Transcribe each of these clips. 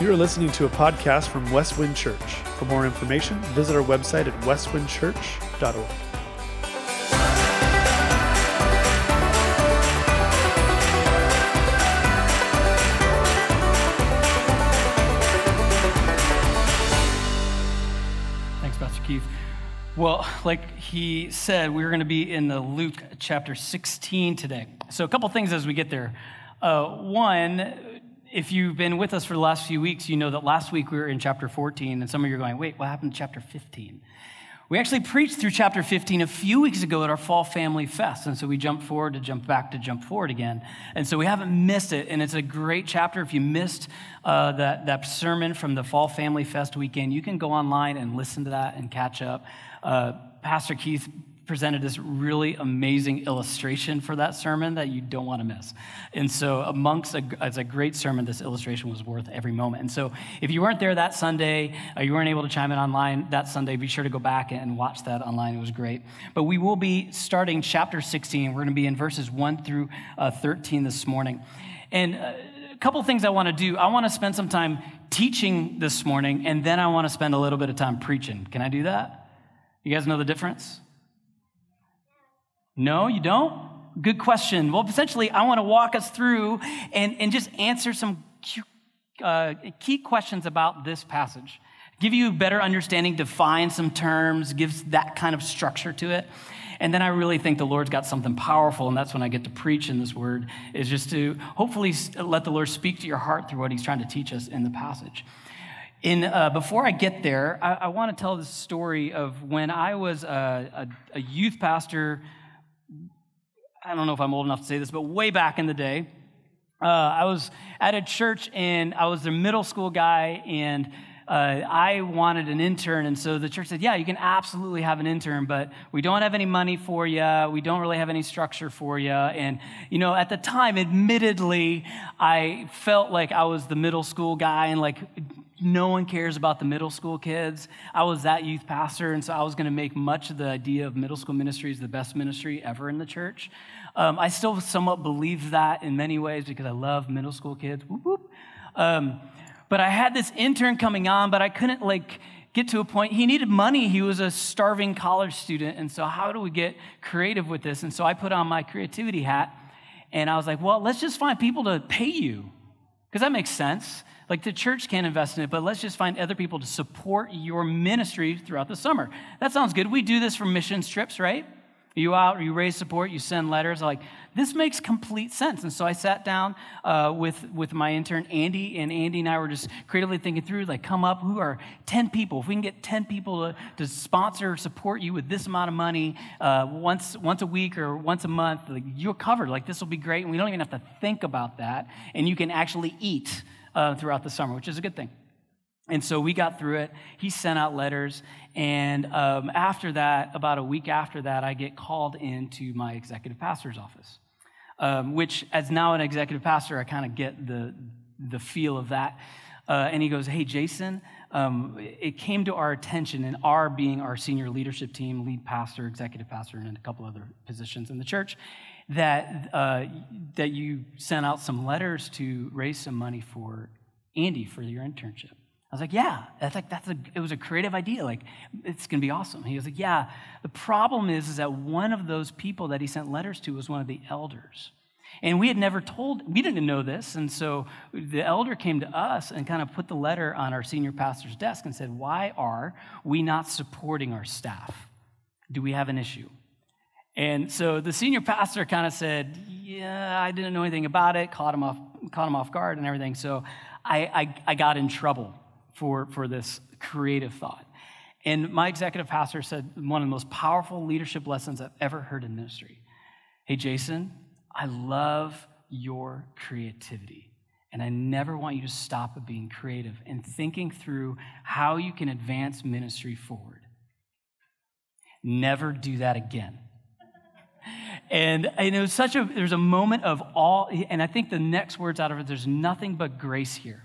You are listening to a podcast from West Wind Church. For more information, visit our website at westwindchurch.org. Well, like he said, we're going to be in the Luke chapter 16 today. So a couple things as we get there. One, if you've been with us for the last few weeks, you know that last week we were in chapter 14, and some of you are going, wait, what happened to chapter 15? We actually preached through chapter 15 a few weeks ago at our Fall Family Fest, and so we jumped forward to jump back to jump forward again, and so we haven't missed it, and it's a great chapter. If you missed that sermon from the Fall Family Fest weekend, you can go online and listen to that and catch up. Pastor Keith presented this really amazing illustration for that sermon that you don't want to miss. And so it's a great sermon, this illustration was worth every moment. And so if you weren't there that Sunday, or you weren't able to chime in online that Sunday, be sure to go back and watch that online. It was great. But we will be starting chapter 16. We're going to be in verses 1 through 13 this morning. And a couple things I want to do. I want to spend some time teaching this morning, and then I want to spend a little bit of time preaching. Can I do that? You guys know the difference? No, you don't? Good question. Well, essentially, I want to walk us through and just answer some key questions about this passage, give you a better understanding, define some terms, gives that kind of structure to it. And then I really think the Lord's got something powerful, and that's when I get to preach in this word, is just to hopefully let the Lord speak to your heart through what he's trying to teach us in the passage. Before I get there, I want to tell the story of when I was a youth pastor. I don't know if I'm old enough to say this, but way back in the day, I was at a church, and I was their middle school guy, and I wanted an intern, and so the church said, yeah, you can absolutely have an intern, but we don't have any money for you, we don't really have any structure for you, and, you know, at the time, admittedly, I felt like I was the middle school guy, and, like, no one cares about the middle school kids. I was that youth pastor, and so I was going to make much of the idea of middle school ministry is the best ministry ever in the church. I still somewhat believe that in many ways because I love middle school kids. Whoop, whoop. But I had this intern coming on, but I couldn't get to a point. He needed money. He was a starving college student, and so how do we get creative with this? And so I put on my creativity hat, and I was like, well, let's just find people to pay you because that makes sense. Like, the church can't invest in it, but let's just find other people to support your ministry throughout the summer. That sounds good. We do this for mission trips, right? You out, you raise support, you send letters. Like, this makes complete sense. And so I sat down with my intern, Andy, and Andy and I were just creatively thinking through, like, come up, who are 10 people? If we can get 10 people to sponsor or support you with this amount of money once a week or once a month, like, you're covered. Like, this will be great, and we don't even have to think about that, and you can actually eat throughout the summer, which is a good thing. And so we got through it. He sent out letters. And after that, about a week after that, I get called into my executive pastor's office, which as now an executive pastor, I kind of get the feel of that. And he goes, hey, Jason, it came to our attention, and our being our senior leadership team, lead pastor, executive pastor, and a couple other positions in the church, that you sent out some letters to raise some money for Andy for your internship. I was like, yeah, it was a creative idea. Like, it's going to be awesome. He was like, yeah. The problem is that one of those people that he sent letters to was one of the elders. And we didn't know this, and so the elder came to us and kind of put the letter on our senior pastor's desk and said, why are we not supporting our staff? Do we have an issue? And so the senior pastor kind of said, yeah, I didn't know anything about it, caught him off guard and everything. So I got in trouble for this creative thought. And my executive pastor said one of the most powerful leadership lessons I've ever heard in ministry. Hey, Jason, I love your creativity, and I never want you to stop being creative and thinking through how you can advance ministry forward. Never do that again. And it was there's a moment of awe, and I think the next words out of it, there's nothing but grace here.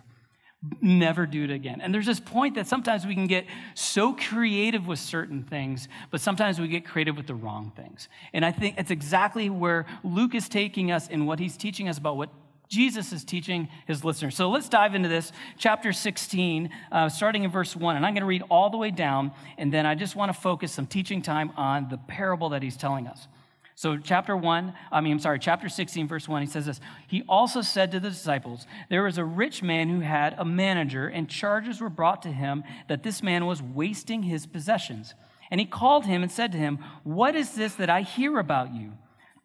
Never do it again. And there's this point that sometimes we can get so creative with certain things, but sometimes we get creative with the wrong things. And I think it's exactly where Luke is taking us and what he's teaching us about what Jesus is teaching his listeners. So let's dive into this, chapter 16, starting in verse 1. And I'm going to read all the way down, and then I just want to focus some teaching time on the parable that he's telling us. So chapter 16, verse 1, he says this. He also said to the disciples, there was a rich man who had a manager, and charges were brought to him that this man was wasting his possessions. And he called him and said to him, what is this that I hear about you?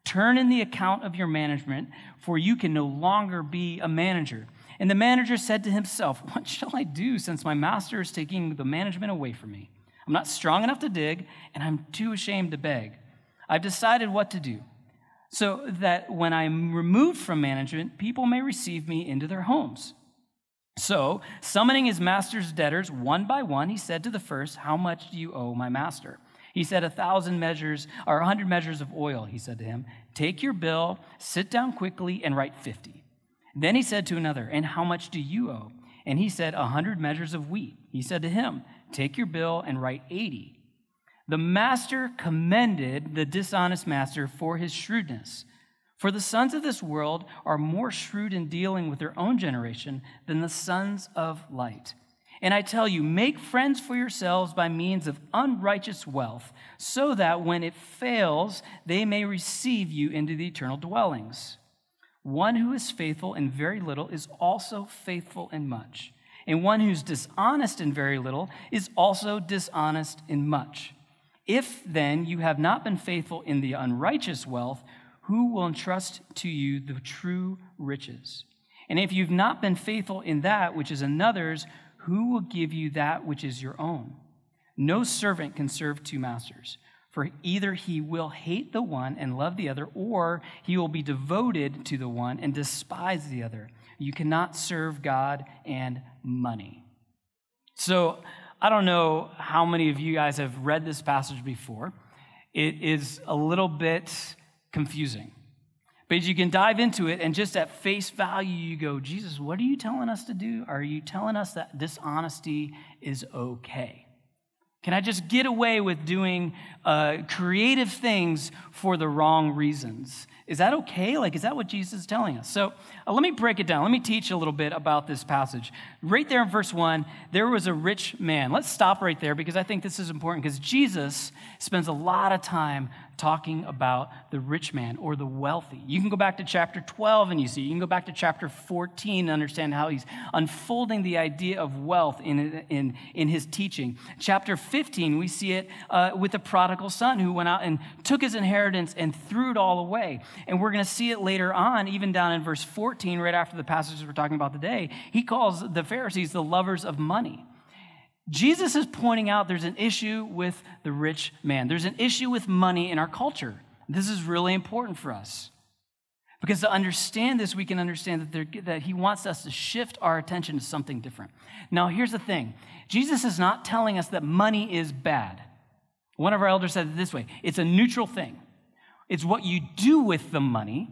Turn in the account of your management, for you can no longer be a manager. And the manager said to himself, what shall I do since my master is taking the management away from me? I'm not strong enough to dig, and I'm too ashamed to beg. I've decided what to do, so that when I'm removed from management, people may receive me into their homes. So, summoning his master's debtors one by one, he said to the first, how much do you owe my master? He said, 100 measures of oil, he said to him. Take your bill, sit down quickly, and write 50. Then he said to another, and how much do you owe? And he said, 100 measures of wheat. He said to him, take your bill and write 80. The master commended the dishonest master for his shrewdness. For the sons of this world are more shrewd in dealing with their own generation than the sons of light. And I tell you, make friends for yourselves by means of unrighteous wealth, so that when it fails, they may receive you into the eternal dwellings. One who is faithful in very little is also faithful in much. And one who's dishonest in very little is also dishonest in much. If, then, you have not been faithful in the unrighteous wealth, who will entrust to you the true riches? And if you've not been faithful in that which is another's, who will give you that which is your own? No servant can serve two masters, for either he will hate the one and love the other, or he will be devoted to the one and despise the other. You cannot serve God and money. So, I don't know how many of you guys have read this passage before. It is a little bit confusing. But you can dive into it, and just at face value, you go, Jesus, what are you telling us to do? Are you telling us that dishonesty is okay? Can I just get away with doing creative things for the wrong reasons? Is that okay? Like, is that what Jesus is telling us? So let me break it down. Let me teach a little bit about this passage. Right there in verse 1, there was a rich man. Let's stop right there because I think this is important because Jesus spends a lot of time talking about the rich man or the wealthy. You can go back to chapter 12 and you can go back to chapter 14 and understand how he's unfolding the idea of wealth in his teaching. Chapter 15, we see it with the prodigal son who went out and took his inheritance and threw it all away. And we're going to see it later on, even down in verse 14, right after the passages we're talking about today. He calls the Pharisees the lovers of money. Jesus is pointing out there's an issue with the rich man. There's an issue with money in our culture. This is really important for us. Because to understand this, we can understand that he wants us to shift our attention to something different. Now, here's the thing. Jesus is not telling us that money is bad. One of our elders said it this way. It's a neutral thing. It's what you do with the money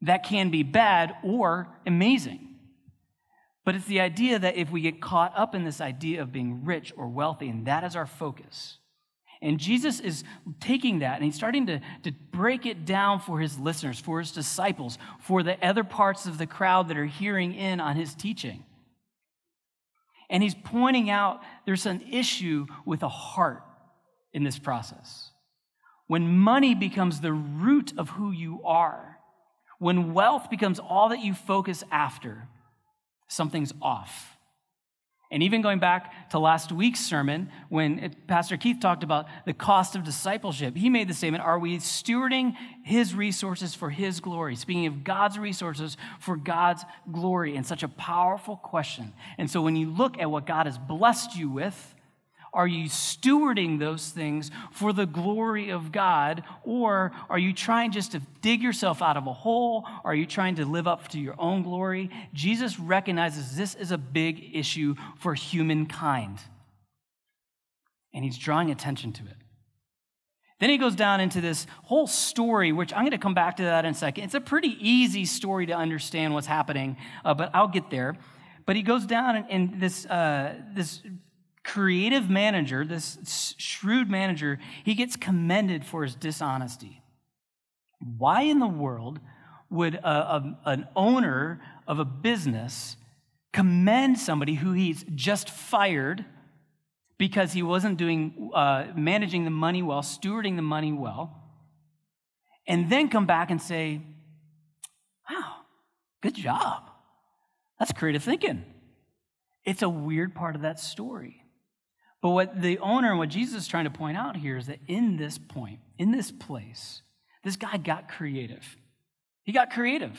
that can be bad or amazing. But it's the idea that if we get caught up in this idea of being rich or wealthy, and that is our focus. And Jesus is taking that, and he's starting to break it down for his listeners, for his disciples, for the other parts of the crowd that are hearing in on his teaching. And he's pointing out there's an issue with a heart in this process. When money becomes the root of who you are, when wealth becomes all that you focus after, something's off. And even going back to last week's sermon, when Pastor Keith talked about the cost of discipleship, he made the statement, are we stewarding his resources for his glory? Speaking of God's resources for God's glory, and such a powerful question. And so when you look at what God has blessed you with, are you stewarding those things for the glory of God, or are you trying just to dig yourself out of a hole? Are you trying to live up to your own glory? Jesus recognizes this is a big issue for humankind, and he's drawing attention to it. Then he goes down into this whole story, which I'm going to come back to that in a second. It's a pretty easy story to understand what's happening, but I'll get there. But he goes down in this creative manager, this shrewd manager, he gets commended for his dishonesty. Why in the world would an owner of a business commend somebody who he's just fired because he wasn't doing managing the money well, stewarding the money well, and then come back and say, wow, good job. That's creative thinking. It's a weird part of that story. But what the owner and what Jesus is trying to point out here is that in this point, in this place, this guy got creative. He got creative.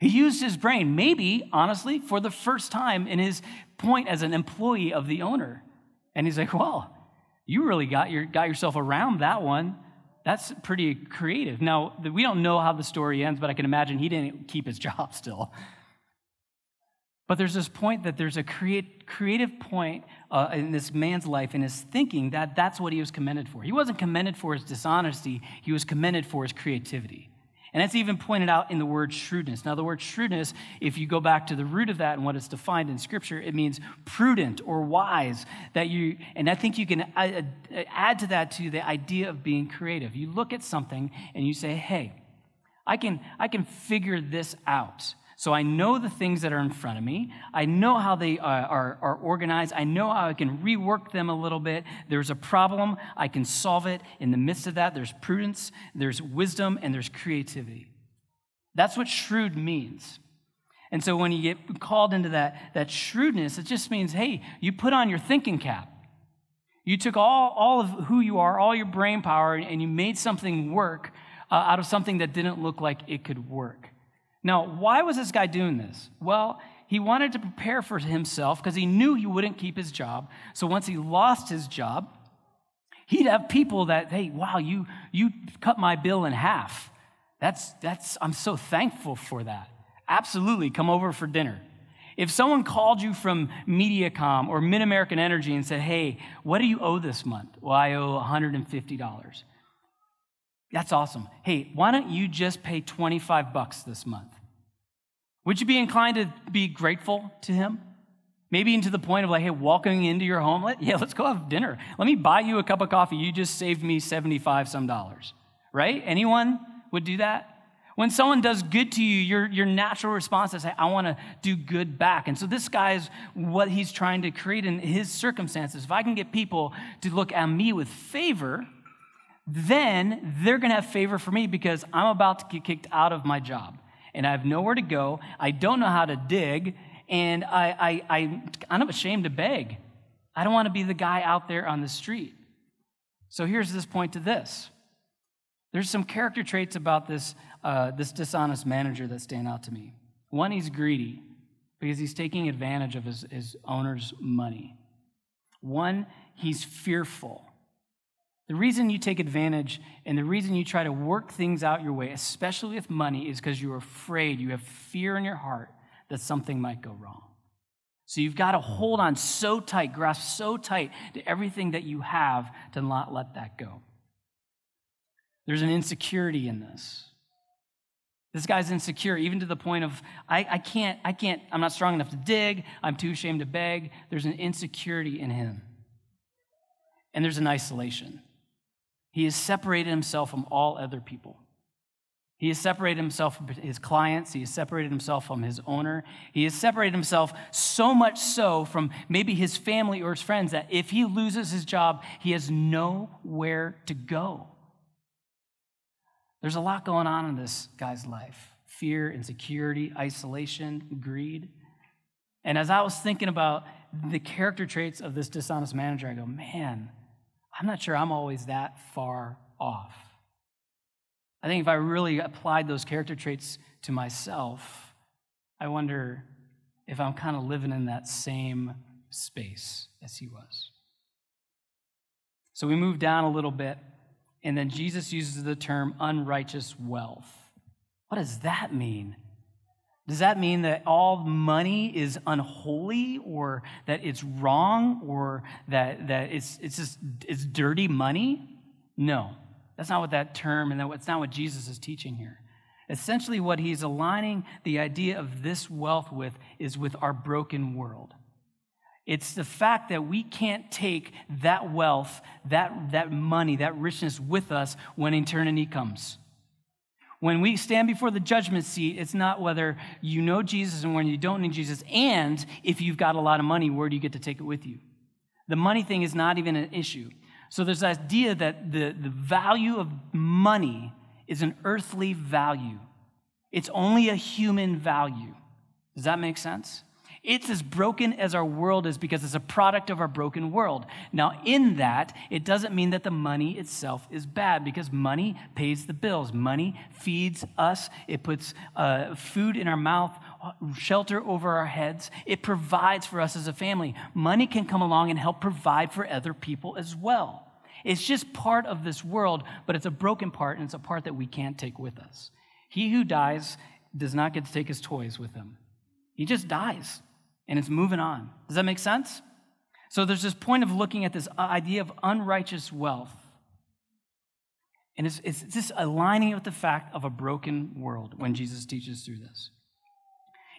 He used his brain, maybe, honestly, for the first time in his point as an employee of the owner. And he's like, well, you really got yourself around that one. That's pretty creative. Now, we don't know how the story ends, but I can imagine he didn't keep his job still. But there's this point that there's a creative point in this man's life, in his thinking, that that's what he was commended for. He wasn't commended for his dishonesty. He was commended for his creativity. And that's even pointed out in the word shrewdness. Now, the word shrewdness, if you go back to the root of that and what it's defined in Scripture, it means prudent or wise. And I think you can add to that, too, the idea of being creative. You look at something and you say, hey, I can figure this out. So I know the things that are in front of me. I know how they are organized. I know how I can rework them a little bit. There's a problem. I can solve it. In the midst of that, there's prudence, there's wisdom, and there's creativity. That's what shrewd means. And so when you get called into that shrewdness, it just means, hey, you put on your thinking cap. You took all of who you are, all your brain power, and you made something work out of something that didn't look like it could work. Now, why was this guy doing this? Well, he wanted to prepare for himself because he knew he wouldn't keep his job. So once he lost his job, he'd have people that, hey, wow, you cut my bill in half. That's I'm so thankful for that. Absolutely, come over for dinner. If someone called you from Mediacom or MidAmerican Energy and said, hey, what do you owe this month? Well, I owe $150. That's awesome. Hey, why don't you just pay $25 this month? Would you be inclined to be grateful to him? Maybe even to the point of like, hey, walking into your home, let's go have dinner. Let me buy you a cup of coffee. You just saved me $75 some, right? Anyone would do that? When someone does good to you, your natural response is, hey, I want to do good back. And so this guy is what he's trying to create in his circumstances. If I can get people to look at me with favor, then they're going to have favor for me because I'm about to get kicked out of my job, and I have nowhere to go. I don't know how to dig, and I'm ashamed to beg. I don't want to be the guy out there on the street. So here's this point to this. There's some character traits about this dishonest manager that stand out to me. One, he's greedy because he's taking advantage of his owner's money. One, he's fearful. The reason you take advantage and the reason you try to work things out your way, especially with money, is because you're afraid. You have fear in your heart that something might go wrong. So you've got to hold on so tight, grasp so tight to everything that you have to not let that go. There's an insecurity in this. This guy's insecure, even to the point of, I'm not strong enough to dig, I'm too ashamed to beg. There's an insecurity in him. And there's an isolation. He has separated himself from all other people. He has separated himself from his clients. He has separated himself from his owner. He has separated himself so much so from maybe his family or his friends that if he loses his job, he has nowhere to go. There's a lot going on in this guy's life. Fear, insecurity, isolation, greed. And as I was thinking about the character traits of this dishonest manager, I go, man, I'm not sure I'm always that far off. I think if I really applied those character traits to myself, I wonder if I'm kind of living in that same space as he was. So we move down a little bit, and then Jesus uses the term unrighteous wealth. What does that mean? Does that mean that all money is unholy, or that it's wrong, or that it's dirty money? No, that's not what that term, and that's not what Jesus is teaching here. Essentially, what he's aligning the idea of this wealth with is with our broken world. It's the fact that we can't take that wealth, that money, that richness with us when eternity comes. When we stand before the judgment seat, it's not whether you know Jesus and when you don't know Jesus, and if you've got a lot of money, where do you get to take it with you? The money thing is not even an issue. So there's this idea that the value of money is an earthly value. It's only a human value. Does that make sense? It's as broken as our world is because it's a product of our broken world. Now, in that, it doesn't mean that the money itself is bad because money pays the bills. Money feeds us. It puts food in our mouth, shelter over our heads. It provides for us as a family. Money can come along and help provide for other people as well. It's just part of this world, but it's a broken part, and it's a part that we can't take with us. He who dies does not get to take his toys with him. He just dies. And it's moving on. Does that make sense? So there's this point of looking at this idea of unrighteous wealth. And it's just aligning it with the fact of a broken world when Jesus teaches through this.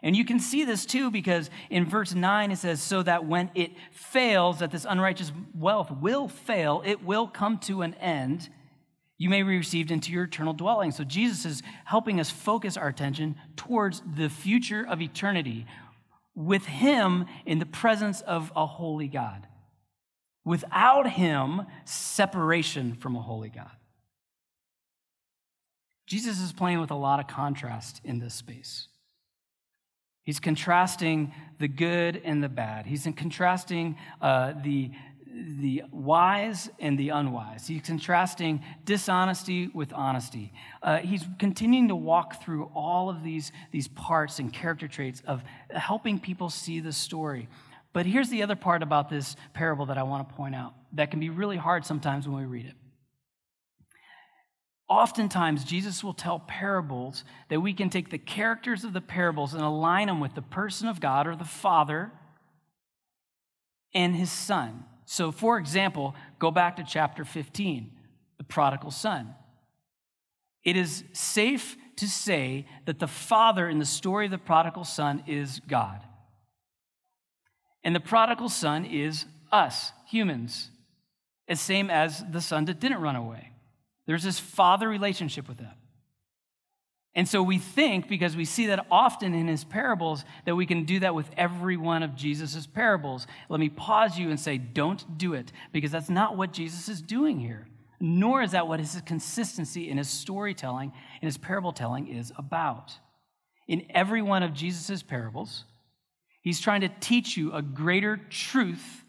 And you can see this too because in verse 9 it says, so that when it fails, that this unrighteous wealth will fail, it will come to an end, you may be received into your eternal dwelling. So Jesus is helping us focus our attention towards the future of eternity, with him in the presence of a holy God. Without him, separation from a holy God. Jesus is playing with a lot of contrast in this space. He's contrasting the good and the bad. He's contrasting the wise and the unwise. He's contrasting dishonesty with honesty. He's continuing to walk through all of these parts and character traits of helping people see the story. But here's the other part about this parable that I want to point out that can be really hard sometimes when we read it. Oftentimes, Jesus will tell parables that we can take the characters of the parables and align them with the person of God or the Father and his Son. So, for example, go back to chapter 15, the prodigal son. It is safe to say that the father in the story of the prodigal son is God. And the prodigal son is us, humans, the same as the son that didn't run away. There's this father relationship with that. And so we think, because we see that often in his parables, that we can do that with every one of Jesus' parables. Let me pause you and say, don't do it, because that's not what Jesus is doing here, nor is that what his consistency in his storytelling and his parable telling is about. In every one of Jesus' parables, he's trying to teach you a greater truth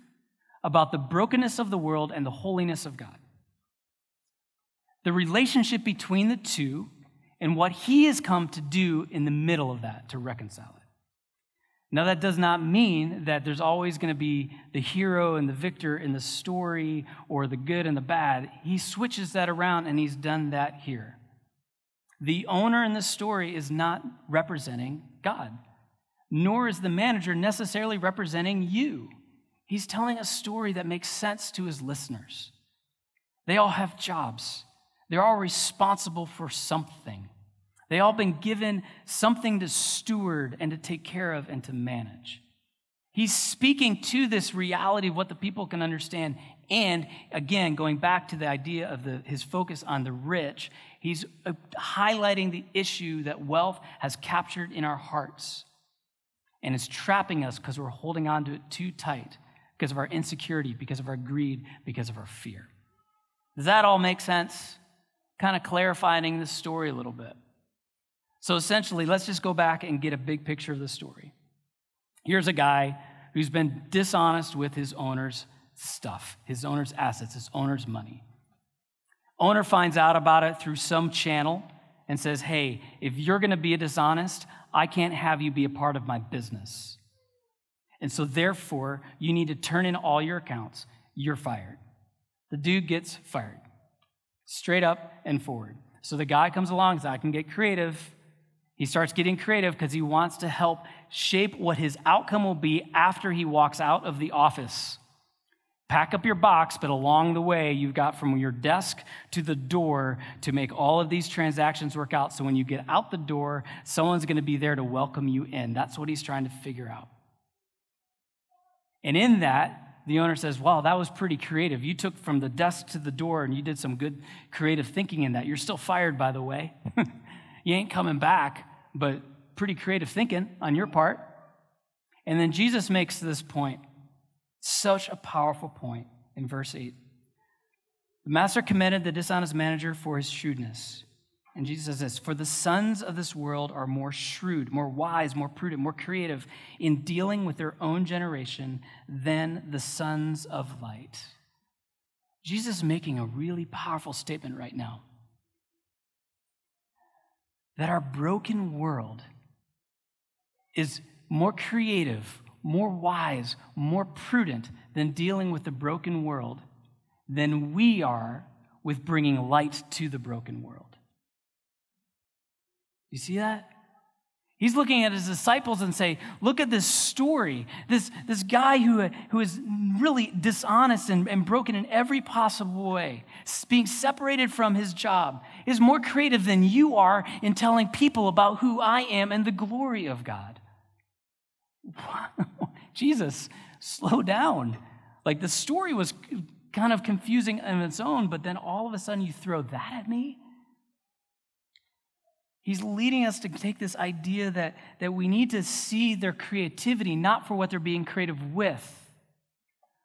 about the brokenness of the world and the holiness of God. The relationship between the two and what he has come to do in the middle of that, to reconcile it. Now, that does not mean that there's always going to be the hero and the victor in the story or the good and the bad. He switches that around, and he's done that here. The owner in the story is not representing God, nor is the manager necessarily representing you. He's telling a story that makes sense to his listeners. They all have jobs. They're all responsible for something. They've all been given something to steward and to take care of and to manage. He's speaking to this reality of what the people can understand. And again, going back to the idea of his focus on the rich, he's highlighting the issue that wealth has captured in our hearts. And it's trapping us because we're holding on to it too tight because of our insecurity, because of our greed, because of our fear. Does that all make sense? Kind of clarifying the story a little bit. So essentially, let's just go back and get a big picture of the story. Here's a guy who's been dishonest with his owner's stuff, his owner's assets, his owner's money. Owner finds out about it through some channel and says, hey, if you're going to be dishonest, I can't have you be a part of my business. And so therefore, you need to turn in all your accounts. You're fired. The dude gets fired. Straight up and forward. So the guy comes along and says, I can get creative. He starts getting creative because he wants to help shape what his outcome will be after he walks out of the office. Pack up your box, but along the way, you've got from your desk to the door to make all of these transactions work out. So when you get out the door, someone's going to be there to welcome you in. That's what he's trying to figure out. And in that, the owner says, wow, that was pretty creative. You took from the desk to the door and you did some good creative thinking in that. You're still fired, by the way. You ain't coming back, but pretty creative thinking on your part. And then Jesus makes this point, such a powerful point in verse 8. The master commended the dishonest manager for his shrewdness. And Jesus says this, for the sons of this world are more shrewd, more wise, more prudent, more creative in dealing with their own generation than the sons of light. Jesus is making a really powerful statement right now. That our broken world is more creative, more wise, more prudent than dealing with the broken world than we are with bringing light to the broken world. You see that? He's looking at his disciples and say, look at this story, this guy who is really dishonest and broken in every possible way, being separated from his job, is more creative than you are in telling people about who I am and the glory of God. Jesus, slow down. Like, the story was kind of confusing on its own, but then all of a sudden you throw that at me? He's leading us to take this idea that we need to see their creativity, not for what they're being creative with,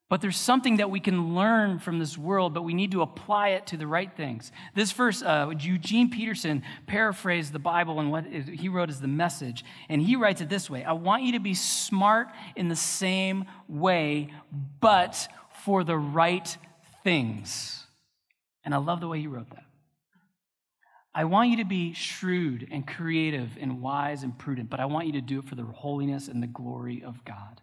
but there's something that we can learn from this world, but we need to apply it to the right things. This verse, Eugene Peterson paraphrased the Bible and what he wrote as The Message, and he writes it this way, I want you to be smart in the same way, but for the right things. And I love the way he wrote that. I want you to be shrewd and creative and wise and prudent, but I want you to do it for the holiness and the glory of God.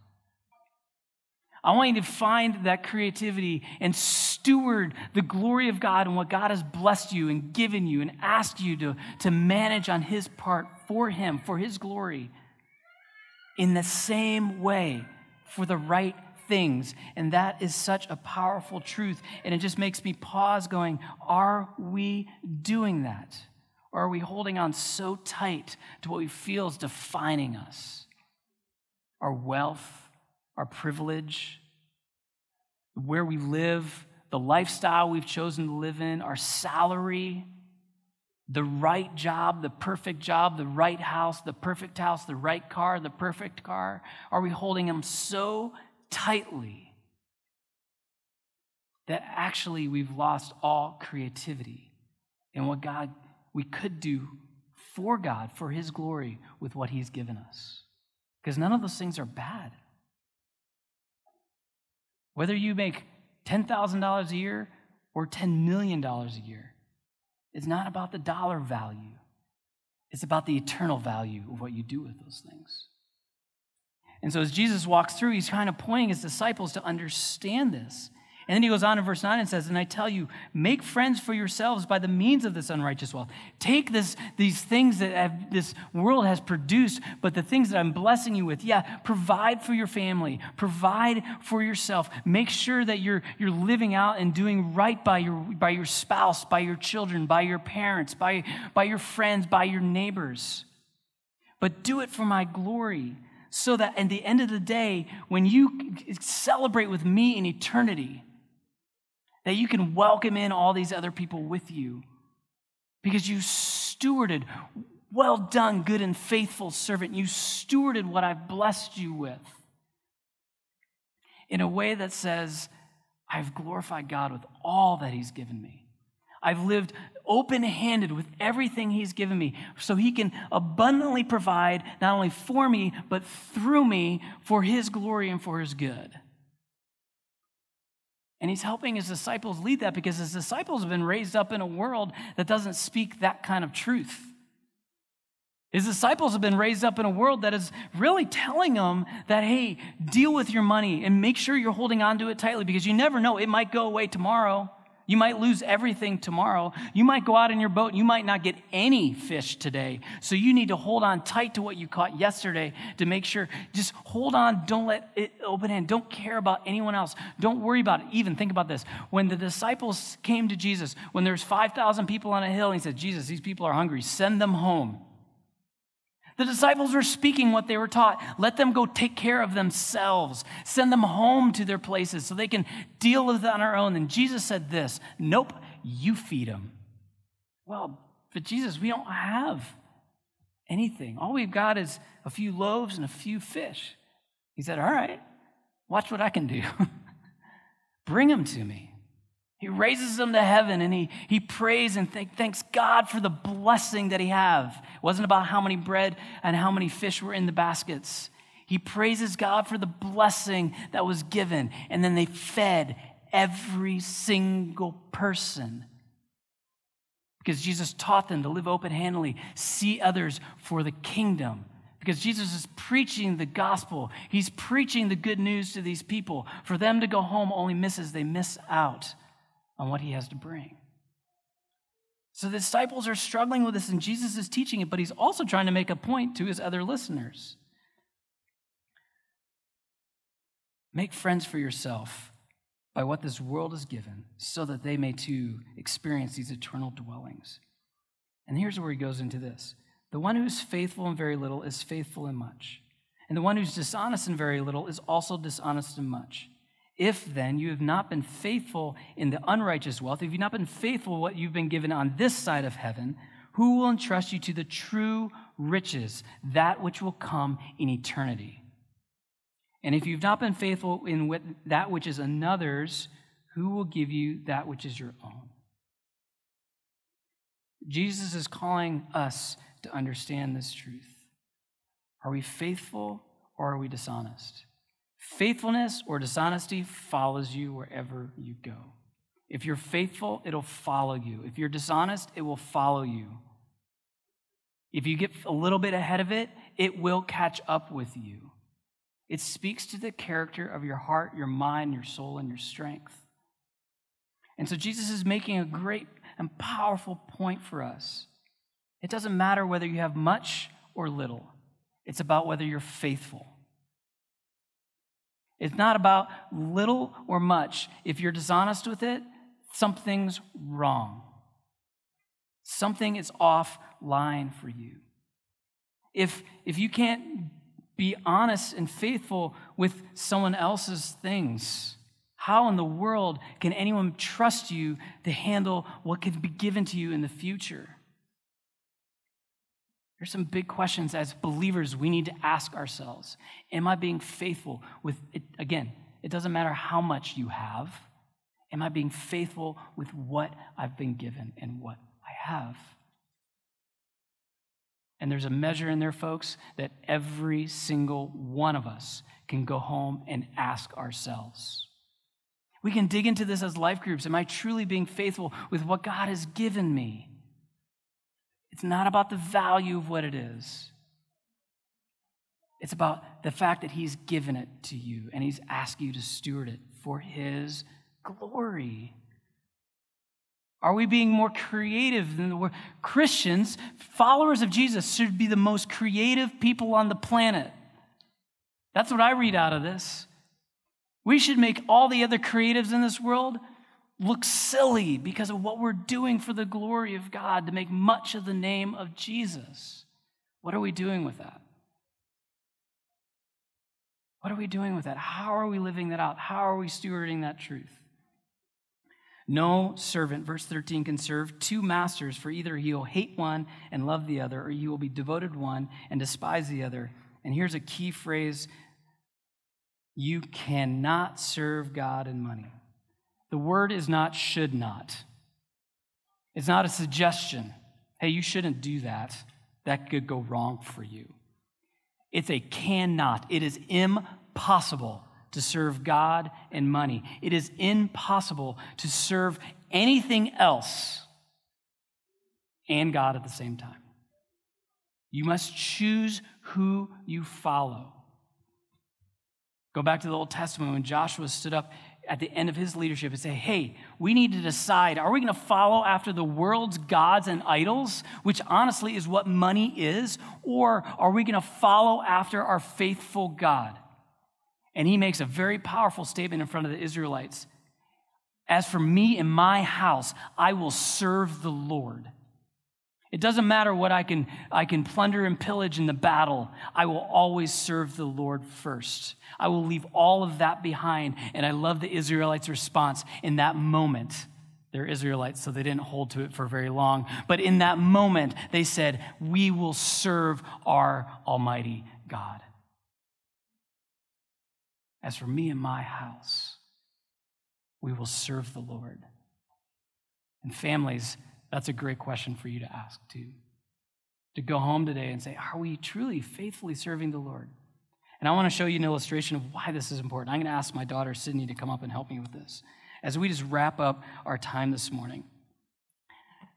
I want you to find that creativity and steward the glory of God and what God has blessed you and given you and asked you to manage on his part for him, for his glory, in the same way for the right things. And that is such a powerful truth, and it just makes me pause going, are we doing that? Or are we holding on so tight to what we feel is defining us? Our wealth, our privilege, where we live, the lifestyle we've chosen to live in, our salary, the right job, the perfect job, the right house, the right car, the perfect car. Are we holding them so tightly that actually we've lost all creativity in what God we could do for God, for his glory, with what he's given us? Because none of those things are bad. Whether you make $10,000 a year or $10 million a year, it's not about the dollar value. It's about the eternal value of what you do with those things. And so as Jesus walks through, he's kind of pointing his disciples to understand this. And then he goes on in verse 9 and says, and I tell you, make friends for yourselves by the means of this unrighteous wealth. Take these things that this world has produced, but the things that I'm blessing you with, yeah, provide for your family, provide for yourself. Make sure that you're living out and doing right by your spouse, by your children, by your parents, by your friends, by your neighbors. But do it for my glory. So that at the end of the day, when you celebrate with me in eternity, that you can welcome in all these other people with you because you stewarded, well done, good and faithful servant. You stewarded what I've blessed you with in a way that says, I've glorified God with all that he's given me. I've lived open-handed with everything he's given me so he can abundantly provide not only for me, but through me for his glory and for his good. And he's helping his disciples lead that because his disciples have been raised up in a world that doesn't speak that kind of truth. His disciples have been raised up in a world that is really telling them that, hey, deal with your money and make sure you're holding on to it tightly because you never know, it might go away tomorrow. You might lose everything tomorrow. You might go out in your boat and you might not get any fish today. So you need to hold on tight to what you caught yesterday to make sure. Just hold on. Don't let it open-handed. Don't care about anyone else. Don't worry about it. Even think about this. When the disciples came to Jesus, when there's 5,000 people on a hill, and he said, Jesus, these people are hungry. Send them home. The disciples were speaking what they were taught. Let them go take care of themselves. Send them home to their places so they can deal with it on our own. And Jesus said this, nope, you feed them. Well, but Jesus, we don't have anything. All we've got is a few loaves and a few fish. He said, all right, watch what I can do. Bring them to me. He raises them to heaven, and he prays and thanks God for the blessing that he have. It wasn't about how many bread and how many fish were in the baskets. He praises God for the blessing that was given, and then they fed every single person because Jesus taught them to live open-handedly, see others for the kingdom. Because Jesus is preaching the gospel. He's preaching the good news to these people. For them to go home only misses. They miss out on what he has to bring. So the disciples are struggling with this, and Jesus is teaching it, but he's also trying to make a point to his other listeners. Make friends for yourself by what this world is given, so that they may too experience these eternal dwellings. And here's where he goes into this. The one who's faithful in very little is faithful in much. And the one who's dishonest in very little is also dishonest in much. If then you have not been faithful in the unrighteous wealth, if you've not been faithful in what you've been given on this side of heaven, who will entrust you to the true riches, that which will come in eternity? And if you've not been faithful in that which is another's, who will give you that which is your own? Jesus is calling us to understand this truth. Are we faithful or are we dishonest? Faithfulness or dishonesty follows you wherever you go. If you're faithful, it'll follow you. If you're dishonest, it will follow you. If you get a little bit ahead of it, it will catch up with you. It speaks to the character of your heart, your mind, your soul, and your strength. And so Jesus is making a great and powerful point for us. It doesn't matter whether you have much or little. It's about whether you're faithful. It's not about little or much. If you're dishonest with it, something's wrong. Something is offline for you. If you can't be honest and faithful with someone else's things, how in the world can anyone trust you to handle what can be given to you in the future? There's some big questions as believers we need to ask ourselves. Am I being faithful with it? Again, it doesn't matter how much you have. Am I being faithful with what I've been given and what I have? And there's a measure in there, folks, that every single one of us can go home and ask ourselves. We can dig into this as life groups. Am I truly being faithful with what God has given me? It's not about the value of what it is. It's about the fact that he's given it to you and he's asked you to steward it for his glory. Are we being more creative than the world? Christians, followers of Jesus, should be the most creative people on the planet. That's what I read out of this. We should make all the other creatives in this world look silly because of what we're doing for the glory of God to make much of the name of Jesus. What are we doing with that? What are we doing with that? How are we living that out? How are we stewarding that truth? No servant, verse 13, can serve two masters, for either he will hate one and love the other, or he will be devoted to one and despise the other. And here's a key phrase: you cannot serve God and money. The word is not should not. It's not a suggestion. Hey, you shouldn't do that. That could go wrong for you. It's a cannot. It is impossible to serve God and money. It is impossible to serve anything else and God at the same time. You must choose who you follow. Go back to the Old Testament when Joshua stood up at the end of his leadership and say, hey, we need to decide, are we going to follow after the world's gods and idols, which honestly is what money is, or are we going to follow after our faithful God? And he makes a very powerful statement in front of the Israelites. As for me and my house, I will serve the Lord. It doesn't matter what I can plunder and pillage in the battle. I will always serve the Lord first. I will leave all of that behind. And I love the Israelites' response in that moment. They're Israelites, so they didn't hold to it for very long. But in that moment, they said, we will serve our Almighty God. As for me and my house, we will serve the Lord. And families, that's a great question for you to ask too. To go home today and say, are we truly faithfully serving the Lord? And I want to show you an illustration of why this is important. I'm going to ask my daughter, Sydney, to come up and help me with this as we just wrap up our time this morning.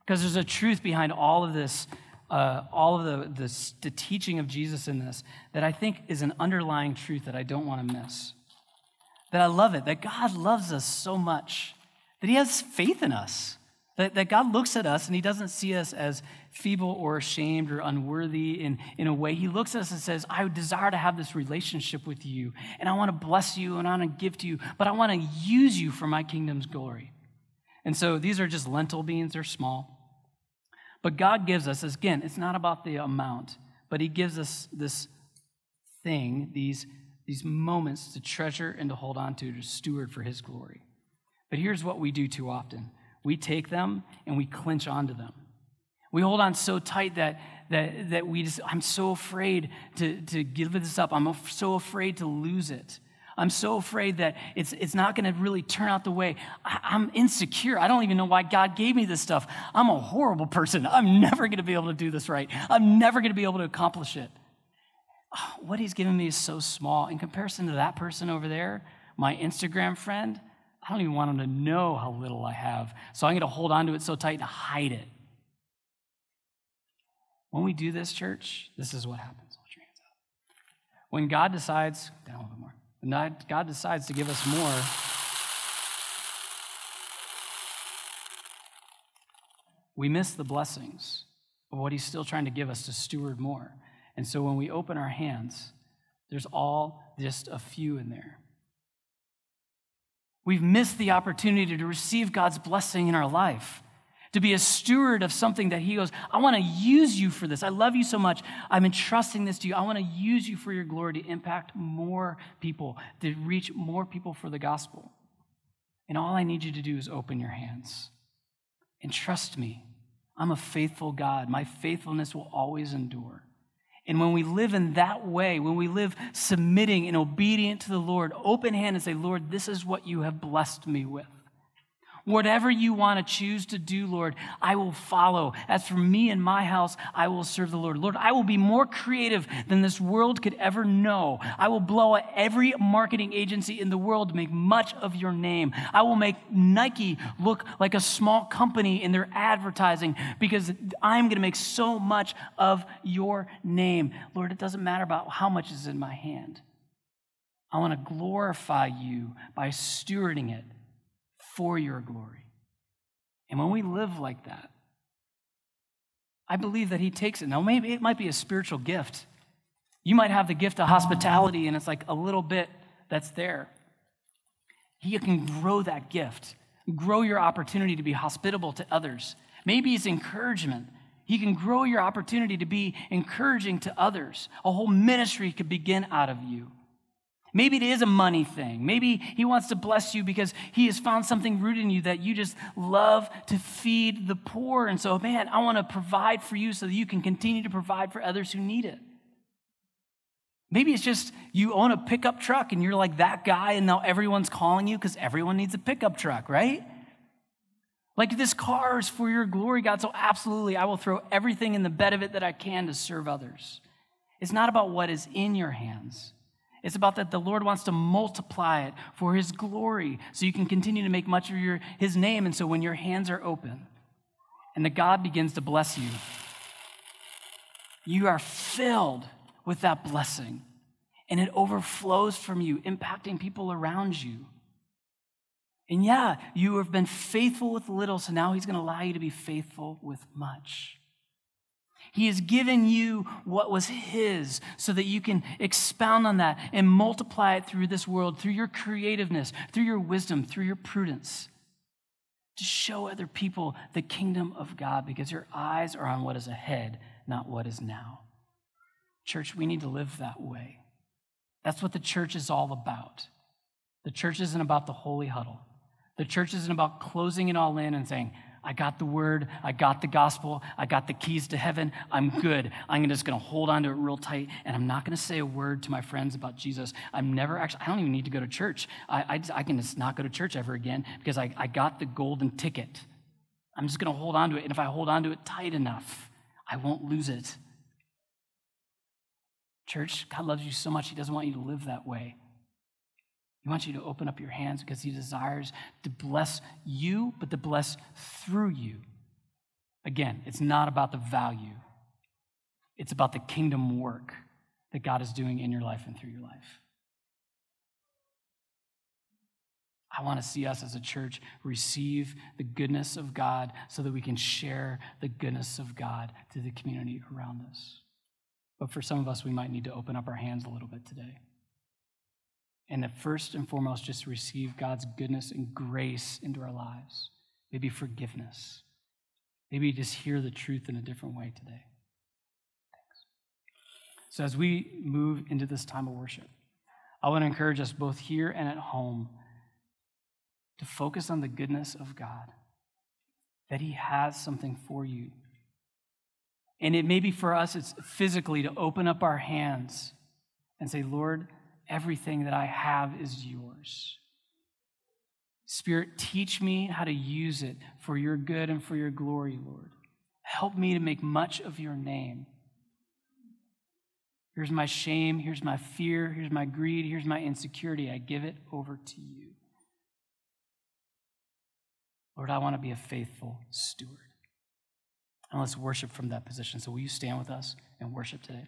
Because there's a truth behind all of this, all of the teaching of Jesus in this that I think is an underlying truth that I don't want to miss. That I love it, that God loves us so much, that he has faith in us, that God looks at us and he doesn't see us as feeble or ashamed or unworthy in a way. He looks at us and says, I desire to have this relationship with you, and I want to bless you, and I want to give to you, but I want to use you for my kingdom's glory. And so these are just lentil beans. They're small. But God gives us, again, it's not about the amount, but he gives us this thing, these moments to treasure and to hold on to steward for his glory. But here's what we do too often. We take them and we clinch onto them. We hold on so tight that we just, I'm so afraid to give this up. I'm so afraid to lose it. I'm so afraid that it's not going to really turn out the way. I'm insecure. I don't even know why God gave me this stuff. I'm a horrible person. I'm never going to be able to do this right. I'm never going to be able to accomplish it. Oh, what he's given me is so small. In comparison to that person over there, my Instagram friend, I don't even want him to know how little I have. So I'm going to hold on to it so tight to hide it. When we do this, church, this is what happens. Hold your hands up. When God decides, down a little bit more. When God decides to give us more, we miss the blessings of what he's still trying to give us to steward more. And so when we open our hands, there's all just a few in there. We've missed the opportunity to receive God's blessing in our life, to be a steward of something that he goes, I want to use you for this. I love you so much. I'm entrusting this to you. I want to use you for your glory to impact more people, to reach more people for the gospel. And all I need you to do is open your hands and trust me. I'm a faithful God. My faithfulness will always endure. And when we live in that way, when we live submitting and obedient to the Lord, open hand and say, Lord, this is what you have blessed me with. Whatever you want to choose to do, Lord, I will follow. As for me and my house, I will serve the Lord. Lord, I will be more creative than this world could ever know. I will blow at every marketing agency in the world to make much of your name. I will make Nike look like a small company in their advertising because I'm going to make so much of your name. Lord, it doesn't matter about how much is in my hand. I want to glorify you by stewarding it for your glory. And when we live like that, I believe that he takes it. Now, maybe it might be a spiritual gift. You might have the gift of hospitality, and it's like a little bit that's there. He can grow that gift, grow your opportunity to be hospitable to others. Maybe it's encouragement. He can grow your opportunity to be encouraging to others. A whole ministry could begin out of you. Maybe it is a money thing. Maybe he wants to bless you because he has found something rooted in you that you just love to feed the poor. And so, man, I want to provide for you so that you can continue to provide for others who need it. Maybe it's just you own a pickup truck and you're like that guy and now everyone's calling you because everyone needs a pickup truck, right? Like this car is for your glory, God, so absolutely I will throw everything in the bed of it that I can to serve others. It's not about what is in your hands. It's about that the Lord wants to multiply it for his glory so you can continue to make much of his name. And so when your hands are open and the God begins to bless you, you are filled with that blessing and it overflows from you, impacting people around you. And yeah, you have been faithful with little, so now he's going to allow you to be faithful with much. He has given you what was his so that you can expound on that and multiply it through this world, through your creativeness, through your wisdom, through your prudence, to show other people the kingdom of God because your eyes are on what is ahead, not what is now. Church, we need to live that way. That's what the church is all about. The church isn't about the holy huddle. The church isn't about closing it all in and saying, I got the word, I got the gospel, I got the keys to heaven, I'm good. I'm just going to hold on to it real tight, and I'm not going to say a word to my friends about Jesus. I don't even need to go to church. I can just not go to church ever again because I got the golden ticket. I'm just going to hold on to it, and if I hold on to it tight enough, I won't lose it. Church, God loves you so much, He doesn't want you to live that way. He wants you to open up your hands because He desires to bless you, but to bless through you. Again, it's not about the value. It's about the kingdom work that God is doing in your life and through your life. I want to see us as a church receive the goodness of God so that we can share the goodness of God to the community around us. But for some of us, we might need to open up our hands a little bit today. And that first and foremost, just receive God's goodness and grace into our lives. Maybe forgiveness. Maybe just hear the truth in a different way today. Thanks. So as we move into this time of worship, I want to encourage us both here and at home to focus on the goodness of God, that He has something for you. And it may be for us, it's physically to open up our hands and say, Lord, everything that I have is yours. Spirit, teach me how to use it for your good and for your glory, Lord. Help me to make much of your name. Here's my shame, here's my fear, here's my greed, here's my insecurity. I give it over to you. Lord, I want to be a faithful steward. And let's worship from that position. So will you stand with us and worship today?